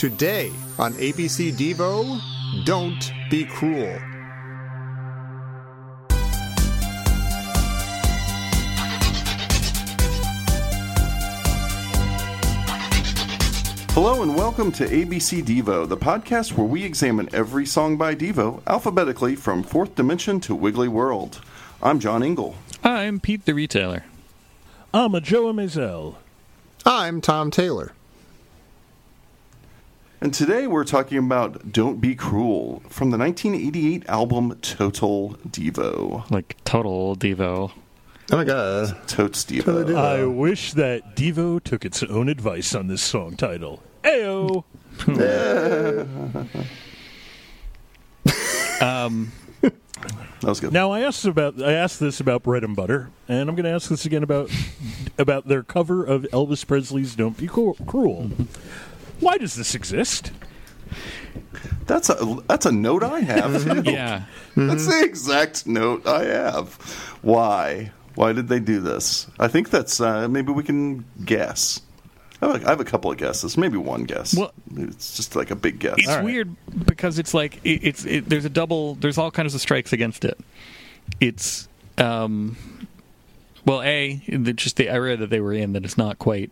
Today on ABC Devo, Don't Be Cruel. Hello and welcome to ABC Devo, the podcast where we examine every song by Devo alphabetically from Fourth Dimension to Wiggly World. I'm John Engel. I'm Pete the Retailer. I'm Joe Mazel. I'm Tom Taylor. And today we're talking about Don't Be Cruel from the 1988 album Total Devo. Like Total Devo. Oh my God. Totes Devo. Total Devo. I wish that Devo took its own advice on this song title. Ayo! That was good. Now I asked this about Bread and Butter, and I'm going to ask this again about their cover of Elvis Presley's "Don't Be Cruel." Why does this exist? That's a note I have too. Yeah, that's the exact note I have. Why did they do this? I think that's maybe we can guess. I have a couple of guesses, maybe one guess. Well, it's just like a big guess. It's right. Weird because it's like there's a double. There's all kinds of strikes against it. It's I read that they were in that it's not quite.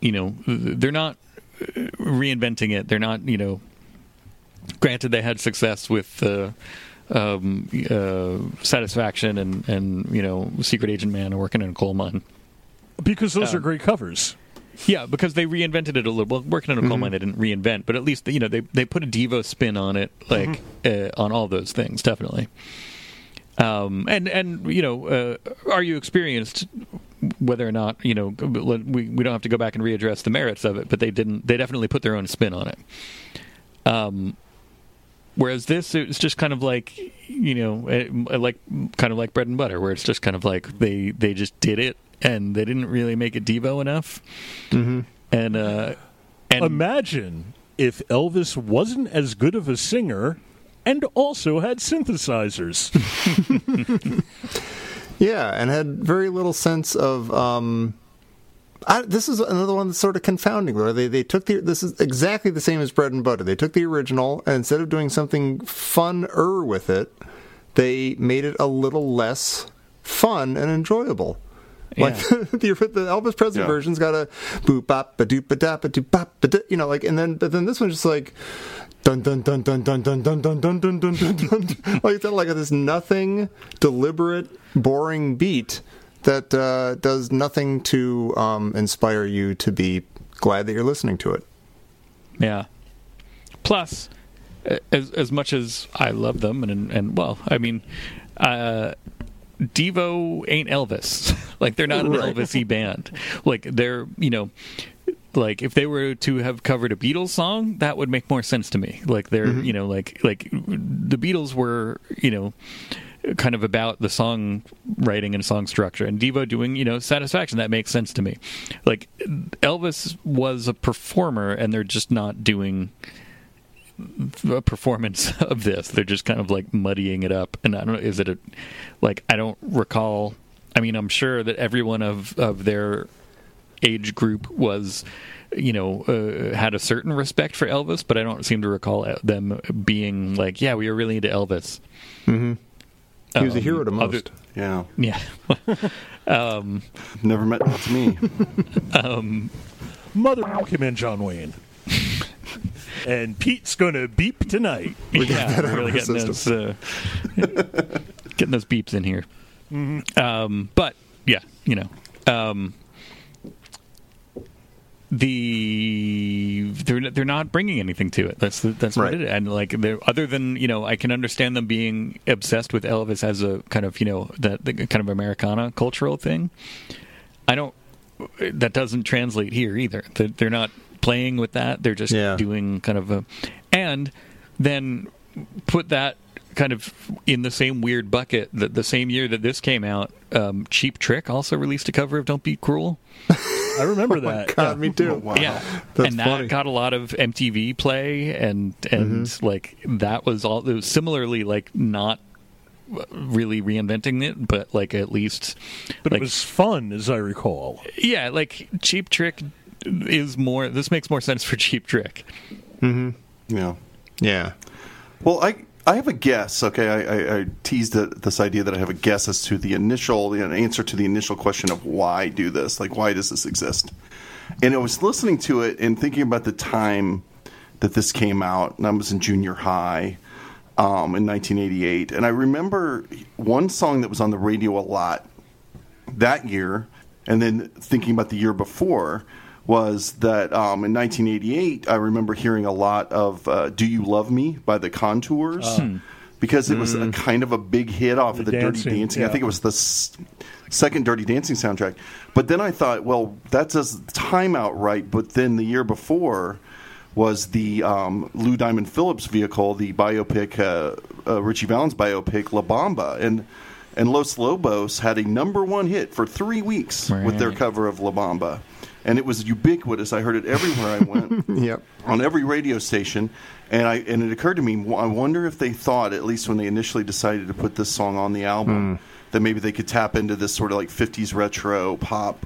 You know, they're not reinventing it. They're not. You know, granted they had success with Satisfaction and you know, Secret Agent Man and Working in a Coal Mine. Because those are great covers. Yeah, because they reinvented it a little. Well, Working in a Coal Mine they didn't reinvent, but at least you know they put a Devo spin on it, like on all those things, definitely. And you know, Are You Experienced? Whether or not you know, we don't have to go back and readdress the merits of it, but they didn't. They definitely put their own spin on it. Whereas this, it's just kind of like, you know, kind of like Bread and Butter, where it's just kind of like they just did it. And they didn't really make it Devo enough. Mm-hmm. And imagine if Elvis wasn't as good of a singer and also had synthesizers. Yeah, and had very little sense of... this is another one that's sort of confounding. Where they took this is exactly the same as Bread and Butter. They took the original, and instead of doing something fun-er with it, they made it a little less fun and enjoyable. Like the Elvis Presley version's got a boop bop ba doop ba da ba doop bop ba, you know, like, and then but then this one's just like dun dun dun dun dun dun dun dun dun dun dun dun, like this nothing deliberate boring beat that does nothing to inspire you to be glad that you're listening to it. Yeah. Plus, as much as I love them and well, I mean. Devo ain't Elvis. Like, they're not an Elvis-y band. Like, they're, you know, like, if they were to have covered a Beatles song, that would make more sense to me. Like, they're, you know, like the Beatles were, you know, kind of about the song writing and song structure. And Devo doing, you know, Satisfaction, that makes sense to me. Like, Elvis was a performer, and they're just not doing... a performance of this. They're just kind of like muddying it up, and I don't know, is it a, like, I don't recall. I mean, I'm sure that everyone of their age group was, you know, had a certain respect for Elvis, but I don't seem to recall them being like, yeah, we were really into Elvis. He was a hero to most. Never met with me. Mother come in, John Wayne. And Pete's going to beep tonight. We're really getting those beeps in here. But, yeah, you know. They're not bringing anything to it. That's right. What it is. And, like, other than, you know, I can understand them being obsessed with Elvis as a kind of, you know, the kind of Americana cultural thing. That doesn't translate here either. They're not... playing with that, they're just doing kind of a, and then put that kind of in the same weird bucket that the same year that this came out, Cheap Trick also released a cover of Don't Be Cruel. I remember that. God, me too. Wow. Yeah, that's and that funny. Got a lot of MTV play, and like that was all. It was similarly like not really reinventing it, but like at least, but like, it was fun, as I recall. Yeah, like Cheap Trick. is more. This makes more sense for Cheap Trick. Mm-hmm. Yeah. Yeah. Well, I have a guess. Okay, I teased this idea that I have a guess as to the initial answer to the initial question of why do this, like why does this exist? And I was listening to it and thinking about the time that this came out, and I was in junior high in 1988, and I remember one song that was on the radio a lot that year, and then thinking about the year before was that in 1988, I remember hearing a lot of Do You Love Me by The Contours, because it was a kind of a big hit off of the Dirty Dancing. Yeah. I think it was the second Dirty Dancing soundtrack. But then I thought, well, that does time out right, but then the year before was the Lou Diamond Phillips vehicle, the biopic, Richie Valens biopic, La Bamba. And Los Lobos had a number one hit for 3 weeks with their cover of La Bamba. And it was ubiquitous. I heard it everywhere I went, on every radio station. And it occurred to me, I wonder if they thought, at least when they initially decided to put this song on the album, that maybe they could tap into this sort of like 50s retro pop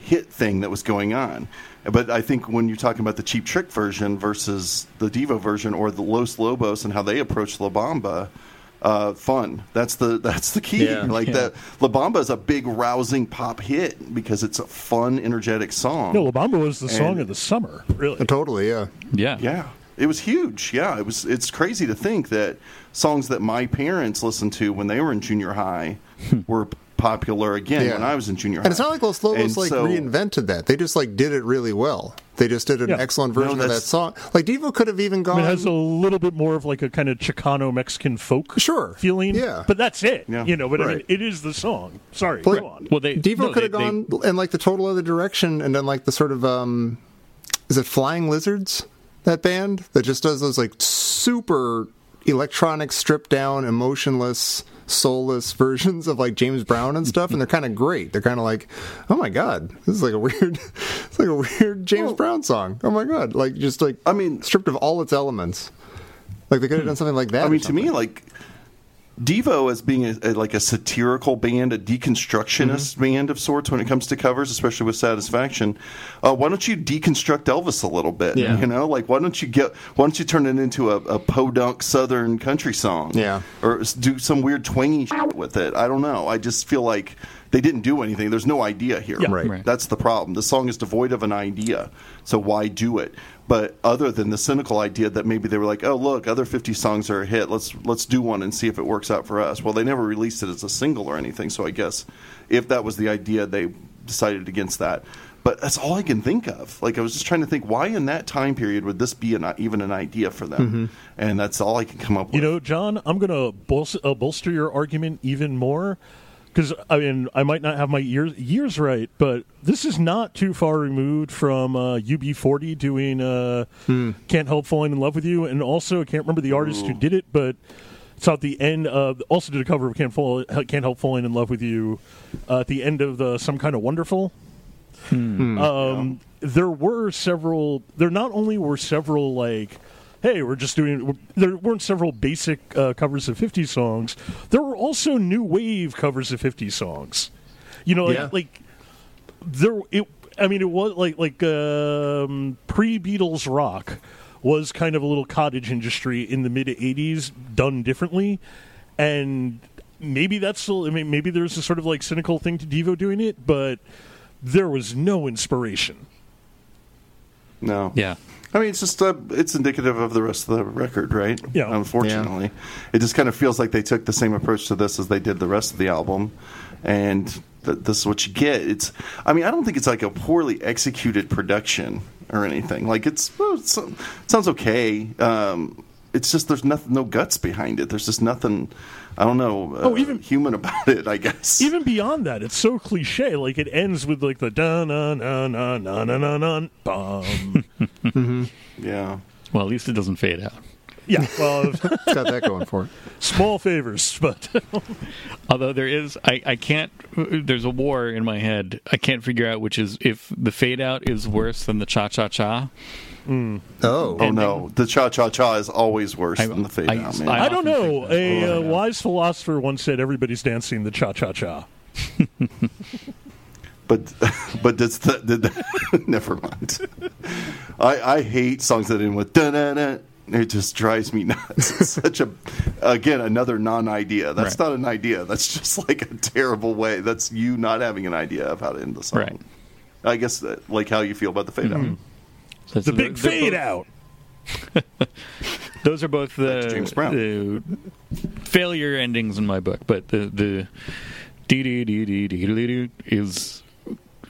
hit thing that was going on. But I think when you're talking about the Cheap Trick version versus the Devo version or the Los Lobos and how they approached La Bamba, that's the key. That La Bamba is a big rousing pop hit because it's a fun, energetic song. No, La Bamba was the song of the summer, really. Totally, yeah. It was huge. Yeah, it was. It's crazy to think that songs that my parents listened to when they were in junior high were popular again when I was in junior high. And it's not like Los Lobos reinvented that. They just like did it really well. They just did an excellent version of that song. Like Devo could have even gone. I mean, it has a little bit more of like a kind of Chicano Mexican folk feeling. Yeah, but that's it. Yeah. You know, but I mean, it is the song. Sorry, go on. Well, Devo could have gone in like the total other direction and done like the sort of is it Flying Lizards? That band that just does those like super electronic, stripped down, emotionless, soulless versions of like James Brown and stuff, and they're kind of great. They're kind of like, oh my god, this is like a weird, it's like a weird James Brown song. Oh my god, like just like I mean, stripped of all its elements. Like they could have done something like that. I mean, to me, like Devo as being a satirical band, a deconstructionist band of sorts when it comes to covers, especially with Satisfaction. Why don't you deconstruct Elvis a little bit? Yeah. You know, like why don't you turn it into a podunk Southern country song? Yeah, or do some weird twangy shit with it. I don't know. I just feel like they didn't do anything. There's no idea here. Yeah. Right. That's the problem. The song is devoid of an idea, so why do it? But other than the cynical idea that maybe they were like, oh, look, other 50 songs are a hit. Let's do one and see if it works out for us. Well, they never released it as a single or anything, so I guess if that was the idea, they decided against that. But that's all I can think of. Like, I was just trying to think, why in that time period would this be even an idea for them? Mm-hmm. And that's all I can come up with. You know, John, I'm going to bolster your argument even more. Because, I mean, I might not have my years right, but this is not too far removed from UB40 doing Can't Help Falling in Love with You. And also, I can't remember the artist who did it, but it's at the end of, also did a cover of Can't Help Falling in Love with You at the end of the Some Kind of Wonderful. There were several, there not only were several, like, hey, we're just doing... There weren't several basic covers of 50 songs. There were also new wave covers of 50 songs. You know, like there. I mean, it was like pre-Beatles rock was kind of a little cottage industry in the mid '80s, done differently, and maybe that's still. I mean, maybe there's a sort of like cynical thing to Devo doing it, but there was no inspiration. No. Yeah. I mean, it's just it's indicative of the rest of the record, right? Yeah. Unfortunately. Yeah. It just kind of feels like they took the same approach to this as they did the rest of the album, and this is what you get. It's. I mean, I don't think it's like a poorly executed production or anything. Like, it sounds okay. It's just there's no guts behind it. There's just nothing, I don't know, even human about it, I guess. Even beyond that, it's so cliche. Like, it ends with, like, the da-na-na-na-na-na-na-na-bum. Yeah. Well, at least it doesn't fade out. Yeah. Well, it's got that going for it. Small favors, but... Although there is, I can't, there's a war in my head. I can't figure out which is, if the fade out is worse than the cha-cha-cha. Mm. Oh no! The cha cha cha is always worse than the fade out. Man. I don't know. A wise philosopher once said, "Everybody's dancing the cha cha cha." But that's the never mind. I hate songs that end with da-da-da. It just drives me nuts. It's such a, again, another non-idea. That's right. Not an idea. That's just like a terrible way. That's you not having an idea of how to end the song. Right. I guess that, like how you feel about the fade-out. Mm-hmm. So the big fade-out! Those are both the failure endings in my book, but the dee-dee-dee-dee-dee-dee-dee is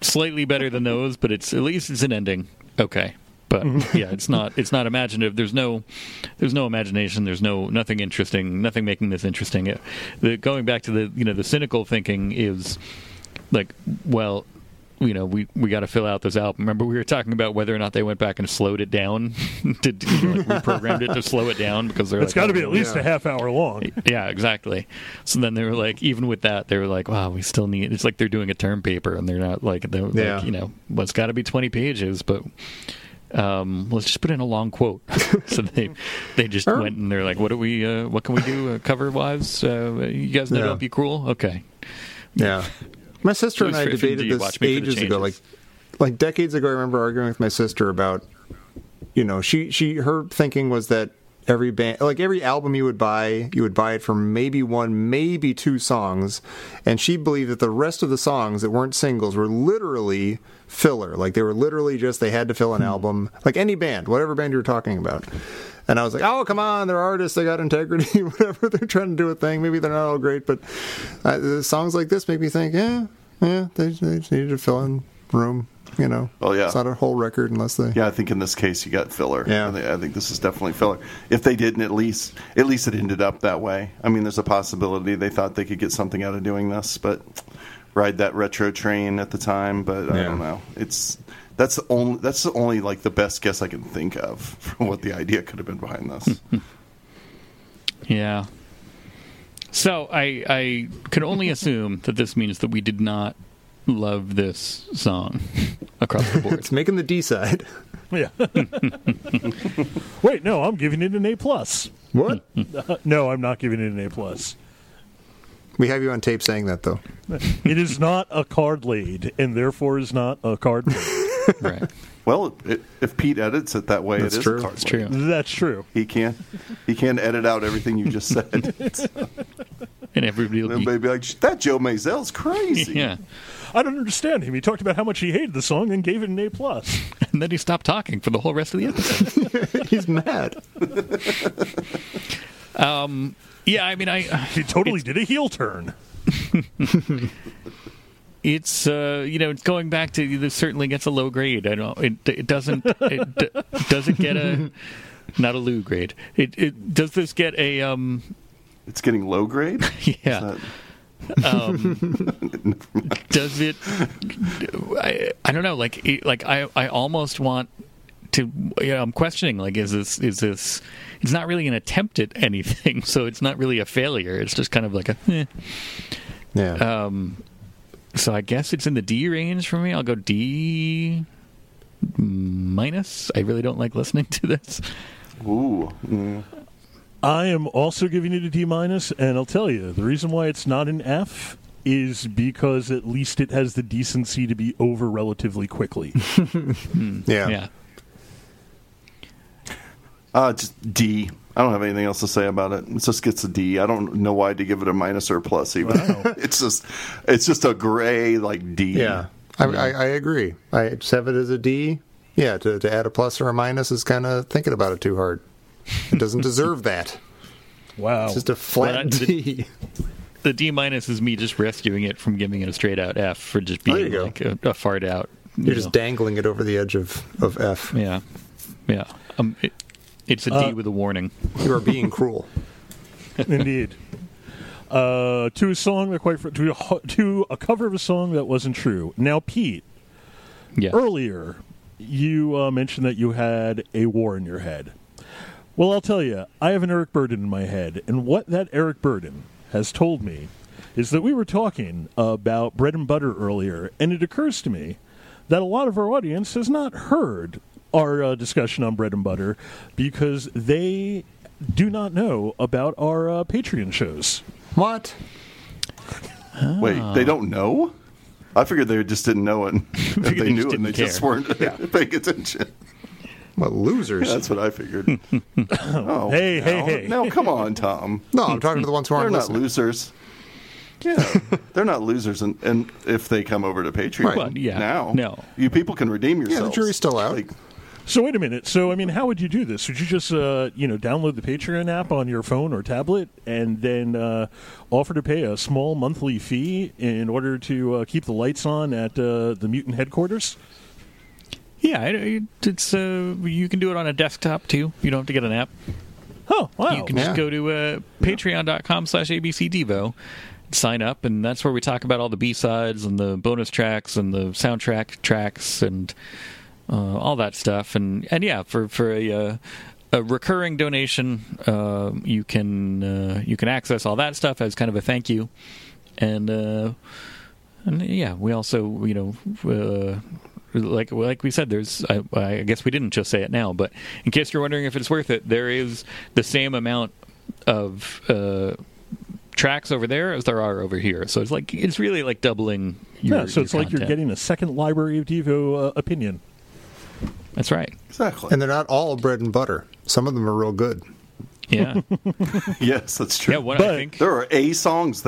slightly better than those, but it's at least it's an ending. Okay. But yeah, it's not imaginative. There's no imagination. There's nothing interesting. Nothing making this interesting. Going back to the the cynical thinking is like, well, we got to fill out this album. Remember we were talking about whether or not they went back and slowed it down, reprogrammed it to slow it down because they're it's got to be at least a half hour long. Yeah, exactly. So then they were like, even with that, they were like, wow, we still need. It's like they're doing a term paper and they're not like, like well, it's got to be 20 pages, but. Let's just put in a long quote. So they just went and they're like, what can we do cover wise? You guys know Don't Be Cruel? Okay. Yeah. My sister and I debated this ages ago, like decades ago. I remember arguing with my sister about, her thinking was that every band, like every album you would buy it for maybe one, maybe two songs. And she believed that the rest of the songs that weren't singles were literally filler. Like they were literally just, they had to fill an album, like any band, whatever band you were talking about. And I was like, oh, come on, they're artists, they got integrity, whatever, they're trying to do a thing. Maybe they're not all great, but songs like this make me think, they needed to fill in room. Well, yeah. It's not a whole record unless they... Yeah, I think in this case you got filler. Yeah. I think this is definitely filler. If they didn't, at least it ended up that way. I mean, there's a possibility they thought they could get something out of doing this, but ride that retro train at the time, but I don't know. That's the only like the best guess I can think of for what the idea could have been behind this. Yeah. So I can only assume that this means that we did not love this song across the board. It's making the D side. Yeah. Wait, no, I'm giving it an A+. What? No, I'm not giving it an A+. We have you on tape saying that, though. It is not a card lead, and therefore is not a card lead. Right. Well, if Pete edits it that way, that's it true. Is a card That's lead. True. That's true. He can edit out everything you just said. And everybody will be like, that Joe Mazel's crazy. Yeah. I don't understand him. He talked about how much he hated the song and gave it an A+. And then he stopped talking for the whole rest of the episode. He's mad. Yeah, I mean, he totally did a heel turn. It's it's going back to this certainly gets a low grade. I don't. It doesn't get a not a Lou grade. It does this get a It's getting low grade? Yeah. Does it? I don't know. I almost want to. I'm questioning. Like, is this? It's not really an attempt at anything, so it's not really a failure. It's just kind of like a. Eh. Yeah. So I guess it's in the D range for me. I'll go D-. I really don't like listening to this. Ooh. Yeah. I am also giving it a D-, and I'll tell you, the reason why it's not an F is because at least it has the decency to be over relatively quickly. Yeah. Just D. I don't have anything else to say about it. It just gets a D. I don't know why to give it a minus or a plus even. Wow. It's just a gray like D. Yeah, I agree. I just have it as a D. Yeah, to add a plus or a minus is kind of thinking about it too hard. It doesn't deserve that. Wow. It's just a flat D. The D- is me just rescuing it from giving it a straight out F for just being like a fart out. You're just dangling it over the edge of F. Yeah. Yeah. It's a D with a warning. You are being cruel. Indeed. To a song that to a cover of a song that wasn't true. Now, Pete, earlier you mentioned that you had a war in your head. Well, I'll tell you, I have an Eric Burdon in my head, and what that Eric Burdon has told me is that we were talking about Bread and Butter earlier, and it occurs to me that a lot of our audience has not heard our discussion on Bread and Butter because they do not know about our Patreon shows. What? Wait, they don't know? I figured they just didn't know it. If they knew it, and they care. Just weren't paying attention. What losers. Yeah, that's what I figured. Oh, hey. Now, come on, Tom. No, I'm talking to the ones who aren't listening. They're not losers. Yeah, they're not losers, and if they come over to Patreon now, you people can redeem yourselves. Yeah, the jury's still out. Like, so wait a minute. So I mean, how would you do this? Would you just download the Patreon app on your phone or tablet, and then offer to pay a small monthly fee in order to keep the lights on at the Mutant headquarters? Yeah, it's you can do it on a desktop too. You don't have to get an app. Oh, wow! You can just go to patreon.com/abcdevo. Sign up, and that's where we talk about all the B-sides and the bonus tracks and the soundtrack tracks and all that stuff. And yeah, for a recurring donation, you can access all that stuff as kind of a thank you. And yeah, we also like we said, there's I guess we didn't just say it now, but in case you're wondering if it's worth it, there is the same amount of tracks over there as there are over here, so it's really like doubling your so it's your like content. You're getting a second Library of Devo opinion. That's right, exactly. And they're not all bread and butter. Some of them are real good. Yeah. Yes, that's true. Yeah, I think there are A-side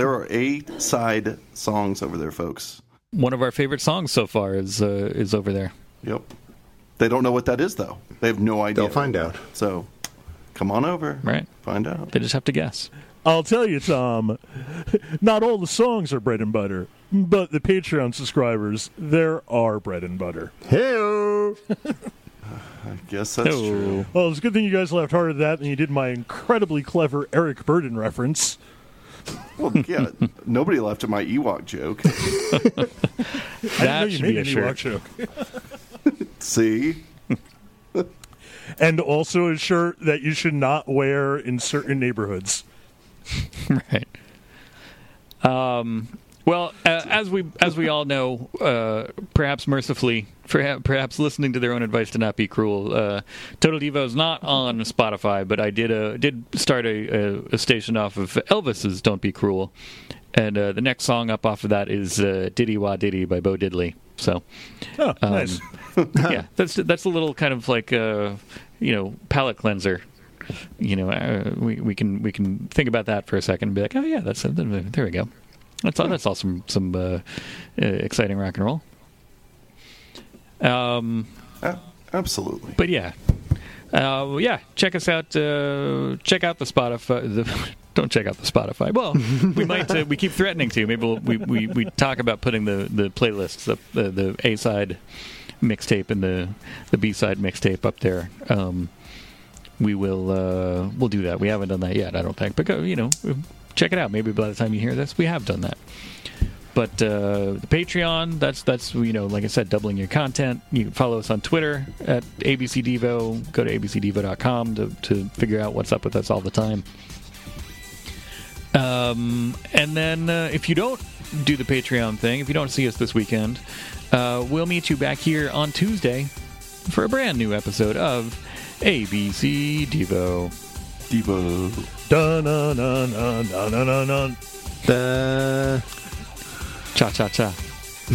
songs over there, folks. One of our favorite songs so far is over there. Yep. They don't know what that is, though. They have no idea. They'll find out. So come on over. Right. Find out. They just have to guess. I'll tell you, Tom, not all the songs are bread and butter, but the Patreon subscribers, there are bread and butter. Hey-o! I guess that's true. Well, it's a good thing you guys laughed harder at that than you did my incredibly clever Eric Burdon reference. Well, yeah, nobody laughed at my Ewok joke. I didn't know you made an Ewok joke. See? And also a shirt that you should not wear in certain neighborhoods. Right. Well, as we all know, perhaps mercifully, perhaps listening to their own advice to not be cruel, Total Devo is not on Spotify, but I did start a station off of Elvis's "Don't Be Cruel," and the next song up off of that is "Diddy Wah Diddy" by Bo Diddley. So, nice. Yeah, that's a little kind of like palate cleanser. We can think about that for a second and be like, oh yeah, that's there we go. That's all some exciting rock and roll. Absolutely. But yeah, check us out. Check out the Spotify. Don't check out the Spotify. Well, we might. We keep threatening to. Maybe we talk about putting the playlists up, the A side mixtape and the B side mixtape up there. We will we'll do that. We haven't done that yet, I don't think. But go, check it out. Maybe by the time you hear this, we have done that. But the Patreon, that's like I said, doubling your content. You can follow us on Twitter at ABC Devo. Go to abcdevo.com to figure out what's up with us all the time. And then if you don't do the Patreon thing, if you don't see us this weekend, we'll meet you back here on Tuesday for a brand new episode of ABC Devo. Dun dun dun dun dun dun dun. Da. Cha cha cha.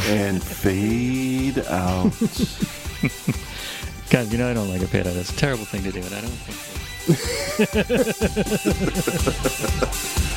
And fade out. Guys, I don't like a fade out. It's a terrible thing to do, and I don't think so.